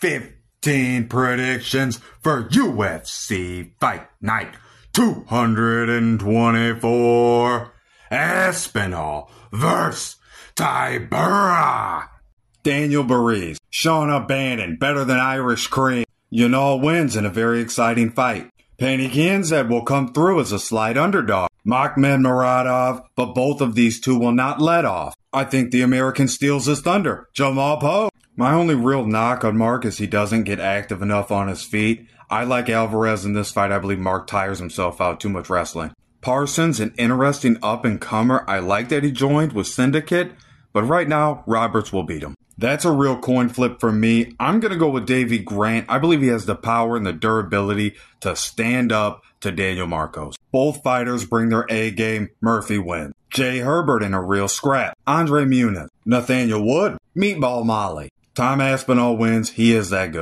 15 predictions for UFC Fight Night 224. Aspinall vs. Tybura. Daniel Barišić, Shauna Bannon, better than Irish cream. Jamal wins in a very exciting fight. Penny Kianzad will come through as a slight underdog. Makhmud Muradov, but both of these two will not let off. I think the American steals his thunder. Jamal Poe. My only real knock on Mark is he doesn't get active enough on his feet. I like Alvarez in this fight. I believe Mark tires himself out too much wrestling. Parsons, an interesting up-and-comer. I like that he joined with Syndicate, but right now, Roberts will beat him. That's a real coin flip for me. I'm going to go with Davey Grant. I believe he has the power and the durability to stand up to Daniel Marcos. Both fighters bring their A game. Murphy wins. Jay Herbert in a real scrap. Andre Muniz. Nathaniel Wood. Meatball Molly. Tom Aspinall wins. He is that good.